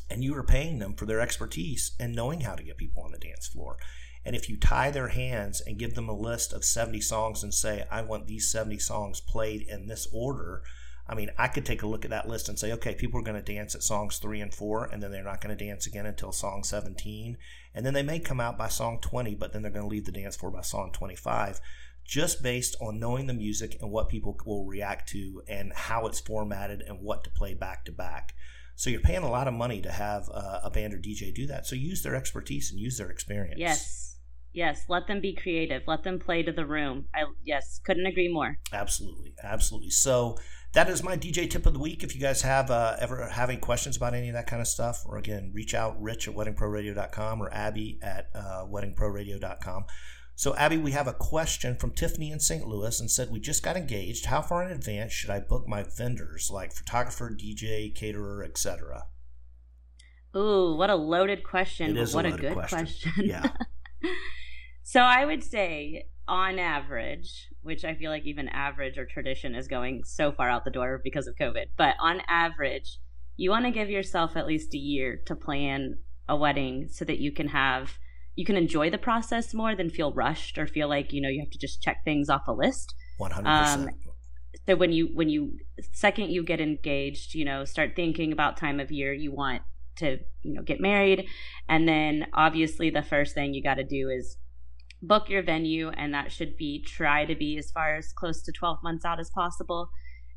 And you are paying them for their expertise and knowing how to get people on the dance floor. And if you tie their hands and give them a list of 70 songs and say, I want these 70 songs played in this order, I mean, I could take a look at that list and say, okay, people are going to dance at songs 3 and 4, and then they're not going to dance again until song 17. And then they may come out by song 20, but then they're going to leave the dance floor by song 25, just based on knowing the music and what people will react to and how it's formatted and what to play back to back. So you're paying a lot of money to have a band or DJ do that. So use their expertise and use their experience. Yes. Let them be creative. Let them play to the room. Couldn't agree more. Absolutely. So that is my DJ tip of the week. If you guys have ever have any questions about any of that kind of stuff, or again, reach out, Rich at weddingproradio.com or Abby at weddingproradio.com. So, Abby, we have a question from Tiffany in St. Louis and said, we just got engaged. How far in advance should I book my vendors like photographer, DJ, caterer, etc.? Ooh, what a loaded question. It is what a good question. Yeah. So I would say on average, which I feel like even average or tradition is going so far out the door because of COVID, but on average, you want to give yourself at least a year to plan a wedding so that you can enjoy the process more than feel rushed or feel like, you have to just check things off a list. 100%. So when you second you get engaged, start thinking about time of year you want to, get married. And then obviously the first thing you got to do is book your venue, and that should try to be as far as close to 12 months out as possible.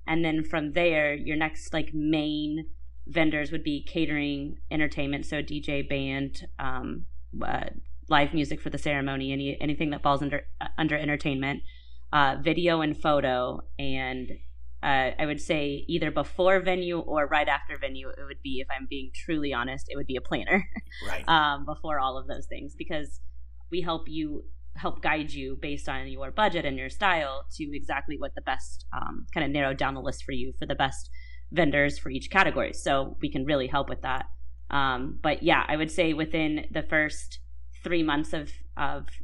And then from there, your next main vendors would be catering, entertainment, so DJ, band, live music for the ceremony, anything that falls under entertainment, video and photo, and I would say either before venue or right after venue, it would be, if I'm being truly honest, it would be a planner, right? Before all of those things, because we help guide you based on your budget and your style to exactly what the best, kind of narrow down the list for you for the best vendors for each category. So we can really help with that. But yeah, I would say within the first 3 months of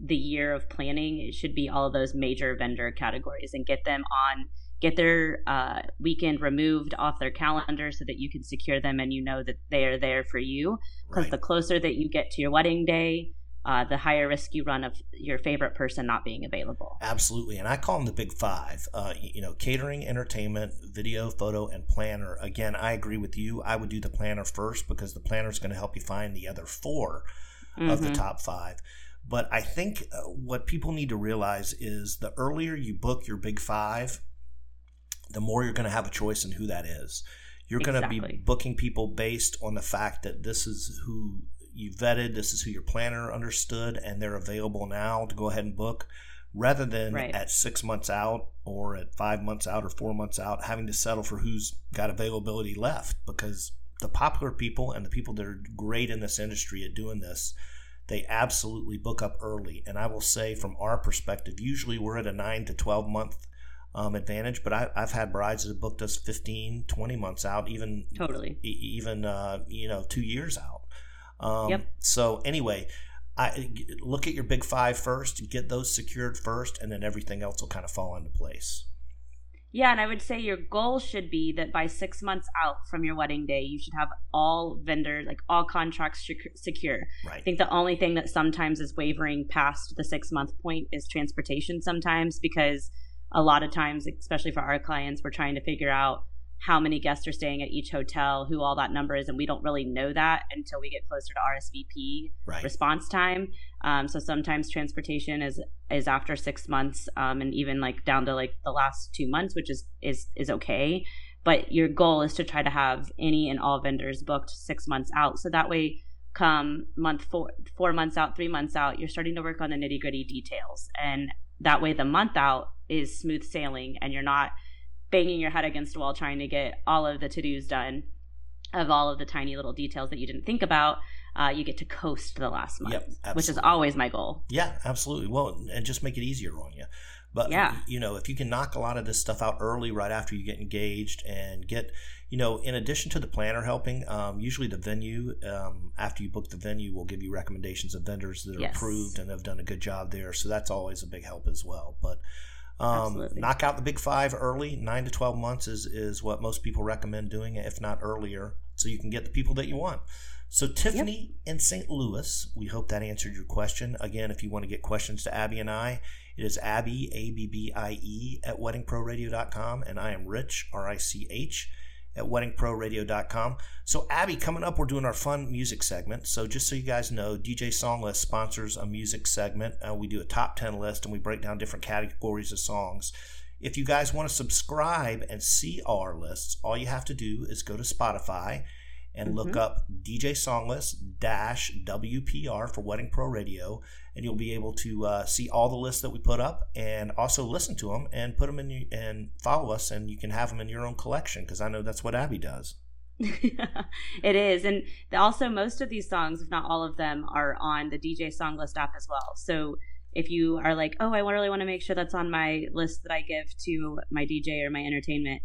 the year of planning, it should be all of those major vendor categories, and get their weekend removed off their calendar so that you can secure them and that they are there for you. Because the closer that you get to your wedding day, the higher risk you run of your favorite person not being available. Absolutely. And I call them the big five, catering, entertainment, video, photo, and planner. Again, I agree with you. I would do the planner first because the planner is going to help you find the other four of the top five. But I think what people need to realize is the earlier you book your big five, the more you're going to have a choice in who that is. You're going to be booking people based on the fact that this is who you vetted, this is who your planner understood, and they're available now to go ahead and book, rather than at 6 months out or at 5 months out or 4 months out having to settle for who's got availability left, because the popular people and the people that are great in this industry at doing this, they absolutely book up early. And I will say from our perspective, usually we're at a 9 to 12 month advantage, but I've had brides that have booked us 15, 20 months out, even 2 years out. So anyway, I look at your big five first, get those secured first, and then everything else will kind of fall into place. Yeah. And I would say your goal should be that by 6 months out from your wedding day, you should have all vendors, all contracts secure. Right. I think the only thing that sometimes is wavering past the 6 month point is transportation sometimes, because a lot of times, especially for our clients, we're trying to figure out how many guests are staying at each hotel, who all that number is, and we don't really know that until we get closer to RSVP response time. So sometimes transportation is after 6 months, and even down to the last 2 months, which is okay. But your goal is to try to have any and all vendors booked 6 months out, so that way, come month 4 months out, 3 months out, you're starting to work on the nitty gritty details, and that way the month out is smooth sailing, and you're not banging your head against a wall trying to get all of the to-dos done of all of the tiny little details that you didn't think about. You get to coast the last month, which is always my goal. Yeah, absolutely. Well, and just make it easier on you. But, if you can knock a lot of this stuff out early, right after you get engaged, and get, in addition to the planner helping, usually the venue, after you book the venue, will give you recommendations of vendors that are approved and have done a good job there. So that's always a big help as well. But knock out the big five early. 9 to 12 months is what most people recommend doing, if not earlier, so you can get the people that you want. So Tiffany in St. Louis, we hope that answered your question. Again, if you want to get questions to Abby and I, it is Abby, Abbie, at weddingproradio.com, and I am Rich, Rich, at weddingproradio.com. So Abby, coming up, we're doing our fun music segment. So just so you guys know, DJ Songlist sponsors a music segment. We do a top 10 list, and we break down different categories of songs. If you guys want to subscribe and see our lists, all you have to do is go to Spotify and look up DJ Songlist -WPR for Wedding Pro Radio, and you'll be able to see all the lists that we put up, and also listen to them and put them in and follow us, and you can have them in your own collection, because I know that's what Abby does. It is. And also most of these songs, if not all of them, are on the DJ Songlist app as well. So if you are like, oh, I really want to make sure that's on my list that I give to my DJ or my entertainment,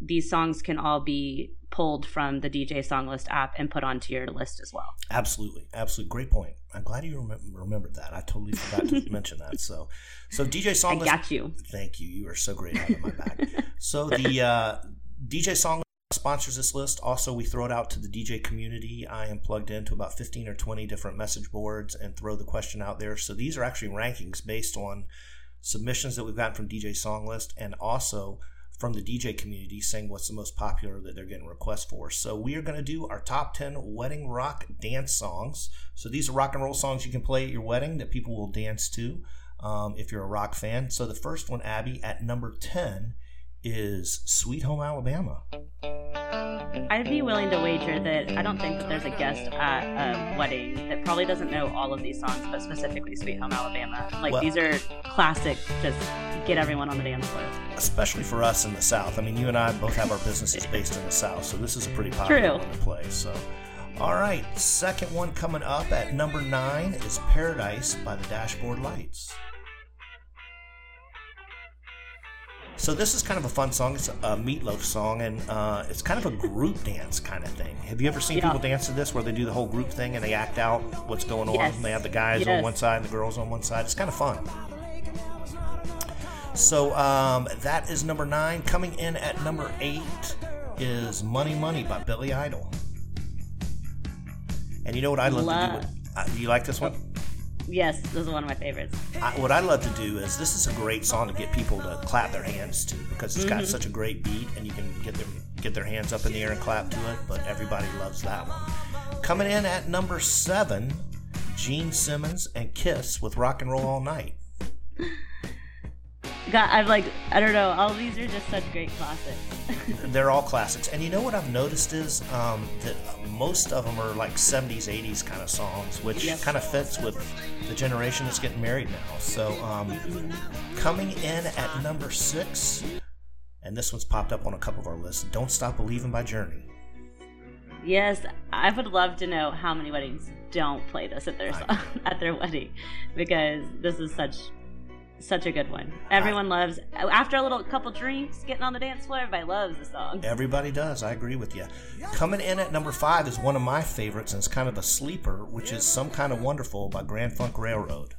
these songs can all be pulled from the DJ Songlist app and put onto your list as well. Absolutely. Absolutely. Great point. I'm glad you remembered that. I totally forgot to mention that. So DJ Songlist. I got you. Thank you. You are so great having my back. So the DJ Songlist sponsors this list. Also, we throw it out to the DJ community. I am plugged into about 15 or 20 different message boards and throw the question out there. So these are actually rankings based on submissions that we've gotten from DJ Songlist, and also from the DJ community saying what's the most popular that they're getting requests for. So we are going to do our top 10 wedding rock dance songs. So these are rock and roll songs you can play at your wedding that people will dance to if you're a rock fan. So the first one, Abby, at number 10 is Sweet Home Alabama. I'd be willing to wager that I don't think that there's a guest at a wedding that probably doesn't know all of these songs, but specifically Sweet Home Alabama. These are classic, just get everyone on the dance floor. Especially for us in the South. I mean, you and I both have our businesses based in the South, so this is a pretty popular one to play. So, all right, second one coming up at number 9 is Paradise by the Dashboard Lights. So this is kind of a fun song. It's a Meatloaf song, and it's kind of a group dance kind of thing. Have you ever seen people dance to this, where they do the whole group thing and they act out what's going on? Yes. And they have the guys on one side and the girls on one side. It's kind of fun. So that is number 9. Coming in at number 8 is Money Money by Billy Idol. And you know what I love to do? Do you like this one? Yes, this is one of my favorites. What I love to do is, this is a great song to get people to clap their hands to, because it's got such a great beat, and you can get their hands up in the air and clap to it, but everybody loves that one. Coming in at number 7, Gene Simmons and Kiss with Rock and Roll All Night. God, I'm like, I don't know, all these are just such great classics. They're all classics. And you know what I've noticed is that most of them are like 70s, 80s kind of songs, which kind of fits with the generation that's getting married now. So coming in at number 6, and this one's popped up on a couple of our lists, Don't Stop Believing by Journey. Yes, I would love to know how many weddings don't play this at their wedding, because this is such a good one. Everyone loves, after a couple drinks, getting on the dance floor, everybody loves the song. Everybody does. I agree with you. Coming in at number 5 is one of my favorites, and it's kind of a sleeper, which is Some Kind of Wonderful by Grand Funk Railroad.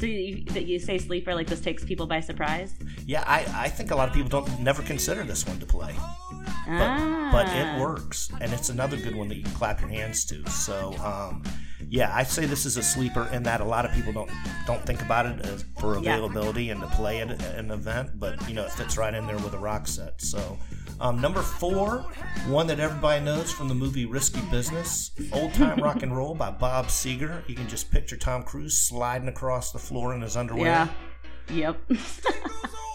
So you say sleeper, like this takes people by surprise? Yeah, I think a lot of people never consider this one to play. But it works, and it's another good one that you can clap your hands to. So, yeah, I'd say this is a sleeper in that a lot of people don't think about it as for availability and to play at an event, but, you know, it fits right in there with a rock set. So, number 4, one that everybody knows from the movie Risky Business, Old Time Rock and Roll by Bob Seger. You can just picture Tom Cruise sliding across the floor in his underwear. Yeah. Yep.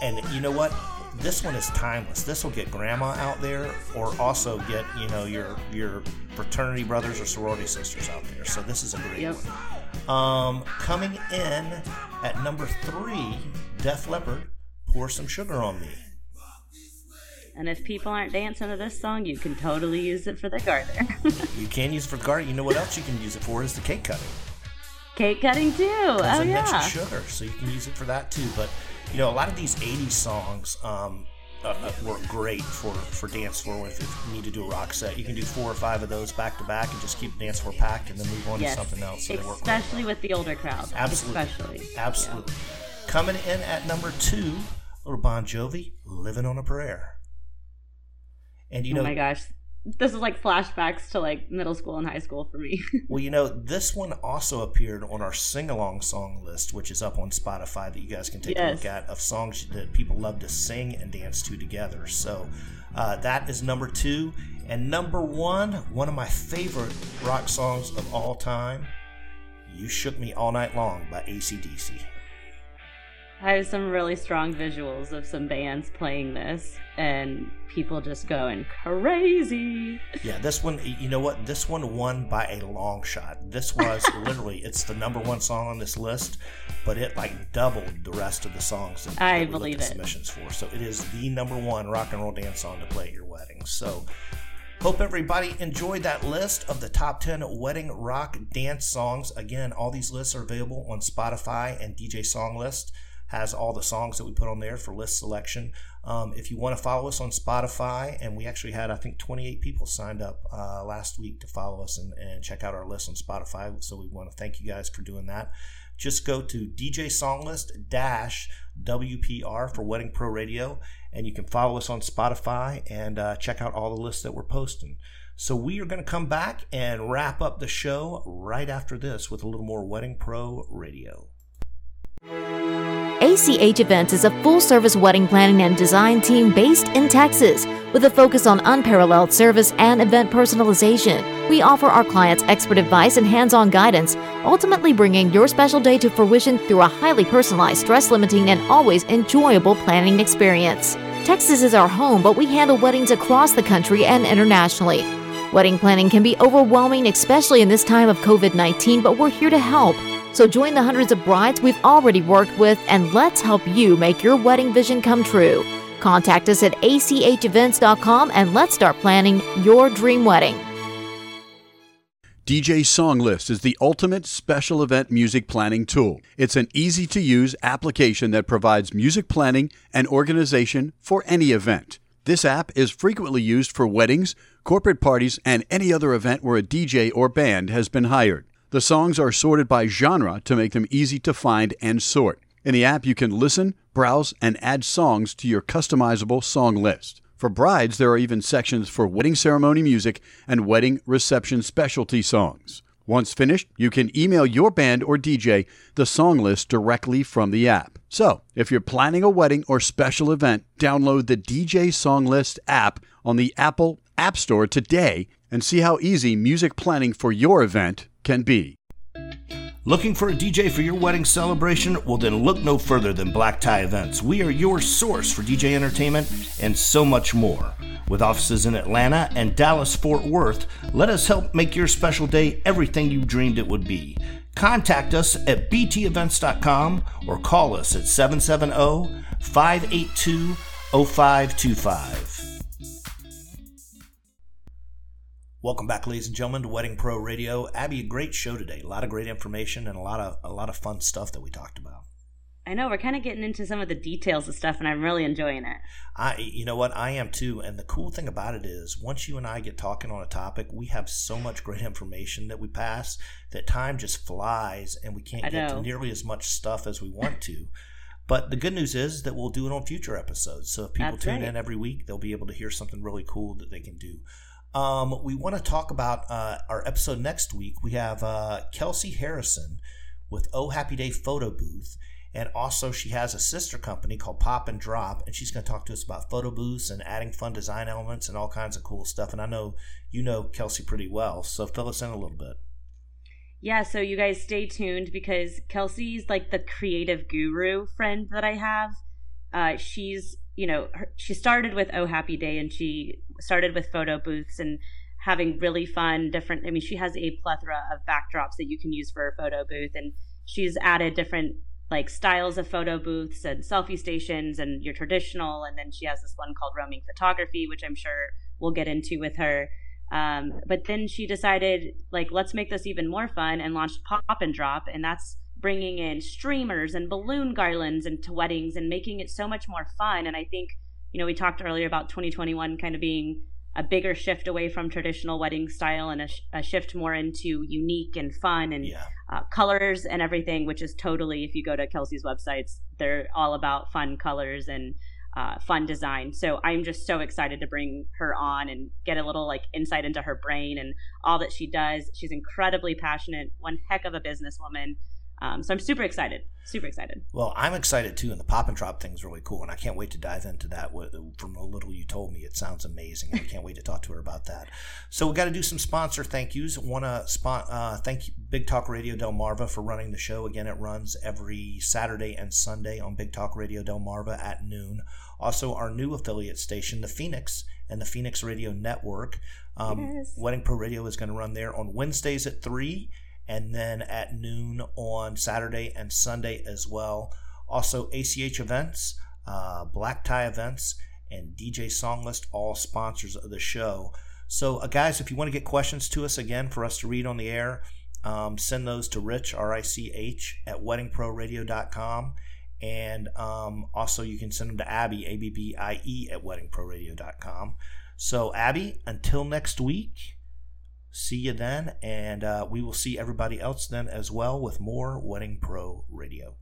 And you know what? This one is timeless. This will get grandma out there, or also get, you know, your fraternity brothers or sorority sisters out there. So this is a great one. Coming in at number 3, Def Leppard, Pour Some Sugar on Me. And if people aren't dancing to this song, you can totally use it for the garter. You can use it for the garter. You know what else you can use it for is the cake cutting. Cake cutting too. Because I mentioned sugar, so you can use it for that too. But you know, a lot of these 80s songs were great for dance floor. If you need to do a rock set, you can do 4 or 5 of those back to back and just keep the dance floor packed, and then move on to something else. So especially with the older crowd. Absolutely. Absolutely. Yeah. Coming in at number 2, little Bon Jovi, Living on a Prayer. And you know, oh my gosh. This is like flashbacks to like middle school and high school for me. Well, you know, this one also appeared on our sing-along song list, which is up on Spotify that you guys can take a look at, of songs that people love to sing and dance to together. So that is number 2. And number 1, one of my favorite rock songs of all time, You Shook Me All Night Long by AC/DC. I have some really strong visuals of some bands playing this and people just going crazy. Yeah, this one, you know what? This one won by a long shot. This was literally, it's the number one song on this list, but it like doubled the rest of the songs that I believe it. Submissions for. So it is the number one rock and roll dance song to play at your wedding. So hope everybody enjoyed that list of the top 10 wedding rock dance songs. Again, all these lists are available on Spotify, and DJ Songlist has all the songs that we put on there for list selection. If you want to follow us on Spotify, and we actually had, I think, 28 people signed up last week to follow us and check out our list on Spotify. So we want to thank you guys for doing that. Just go to DJ Songlist-WPR for Wedding Pro Radio, and you can follow us on Spotify and check out all the lists that we're posting. So we are going to come back and wrap up the show right after this with a little more Wedding Pro Radio. ACH Events is a full-service wedding planning and design team based in Texas, with a focus on unparalleled service and event personalization. We offer our clients expert advice and hands-on guidance, ultimately bringing your special day to fruition through a highly personalized, stress-limiting, and always enjoyable planning experience. Texas is our home, but we handle weddings across the country and internationally. Wedding planning can be overwhelming, especially in this time of COVID-19, but we're here to help. So join the hundreds of brides we've already worked with, and let's help you make your wedding vision come true. Contact us at achevents.com and let's start planning your dream wedding. DJ Songlist is the ultimate special event music planning tool. It's an easy-to-use application that provides music planning and organization for any event. This app is frequently used for weddings, corporate parties, and any other event where a DJ or band has been hired. The songs are sorted by genre to make them easy to find and sort. In the app, you can listen, browse, and add songs to your customizable song list. For brides, there are even sections for wedding ceremony music and wedding reception specialty songs. Once finished, you can email your band or DJ the song list directly from the app. So, if you're planning a wedding or special event, download the DJ Songlist app on the Apple App Store today and see how easy music planning for your event can be. Looking for a DJ for your wedding celebration? Well, then look no further than Black Tie Events. We are your source for DJ entertainment and so much more. With offices in Atlanta and Dallas-Fort Worth, let us help make your special day everything you dreamed it would be. Contact us at btevents.com or call us at 770-582-0525. Welcome back, ladies and gentlemen, to Wedding Pro Radio. Abby, a great show today. A lot of great information and a lot of fun stuff that we talked about. I know, we're kind of getting into some of the details of stuff, and I'm really enjoying it. You know what? I am too, and the cool thing about it is once you and I get talking on a topic, we have so much great information that we pass that time just flies, and we can't get to nearly as much stuff as we want to. But the good news is that we'll do it on future episodes. So if people tune in every week, they'll be able to hear something really cool that they can do. We want to talk about our episode next week. We have Kelsey Harrison with Oh Happy Day Photo Booth, and also she has a sister company called Pop and Drop, and she's going to talk to us about photo booths and adding fun design elements and all kinds of cool stuff. And I know you know Kelsey pretty well, so fill us in a little bit. Yeah, so you guys stay tuned because Kelsey's like the creative guru friend that I have. She's she started with Oh Happy Day, and she started with photo booths and having really fun, different, she has a plethora of backdrops that you can use for a photo booth, and she's added different like styles of photo booths and selfie stations and your traditional, and then she has this one called roaming photography, which I'm sure we'll get into with her. But then she decided, let's make this even more fun, and launched Pop and Drop, and that's bringing in streamers and balloon garlands into weddings and making it so much more fun. And I think, we talked earlier about 2021 kind of being a bigger shift away from traditional wedding style and a shift more into unique and fun and colors and everything, which is totally, if you go to Kelsey's websites, they're all about fun colors and fun design. So I'm just so excited to bring her on and get a little insight into her brain and all that she does. She's incredibly passionate, one heck of a businesswoman. So I'm super excited. Super excited. Well, I'm excited too, and the Pop and Drop thing's really cool, and I can't wait to dive into that. From the little you told me, it sounds amazing, and I can't wait to talk to her about that. So we got to do some sponsor thank yous. Want to thank Big Talk Radio Delmarva for running the show. Again, it runs every Saturday and Sunday on Big Talk Radio Delmarva at noon. Also, our new affiliate station, the Phoenix and the Phoenix Radio Network. Yes. Wedding Pro Radio is going to run there on Wednesdays at 3. And then at noon on Saturday and Sunday as well. Also, ACH Events, Black Tie Events, and DJ Songlist, all sponsors of the show. So, guys, if you want to get questions to us again for us to read on the air, send those to Rich, R-I-C-H, at weddingproradio.com. And also, you can send them to Abby, A-B-B-I-E, at weddingproradio.com. So, Abby, until next week. See you then, and we will see everybody else then as well with more Wedding Pro Radio.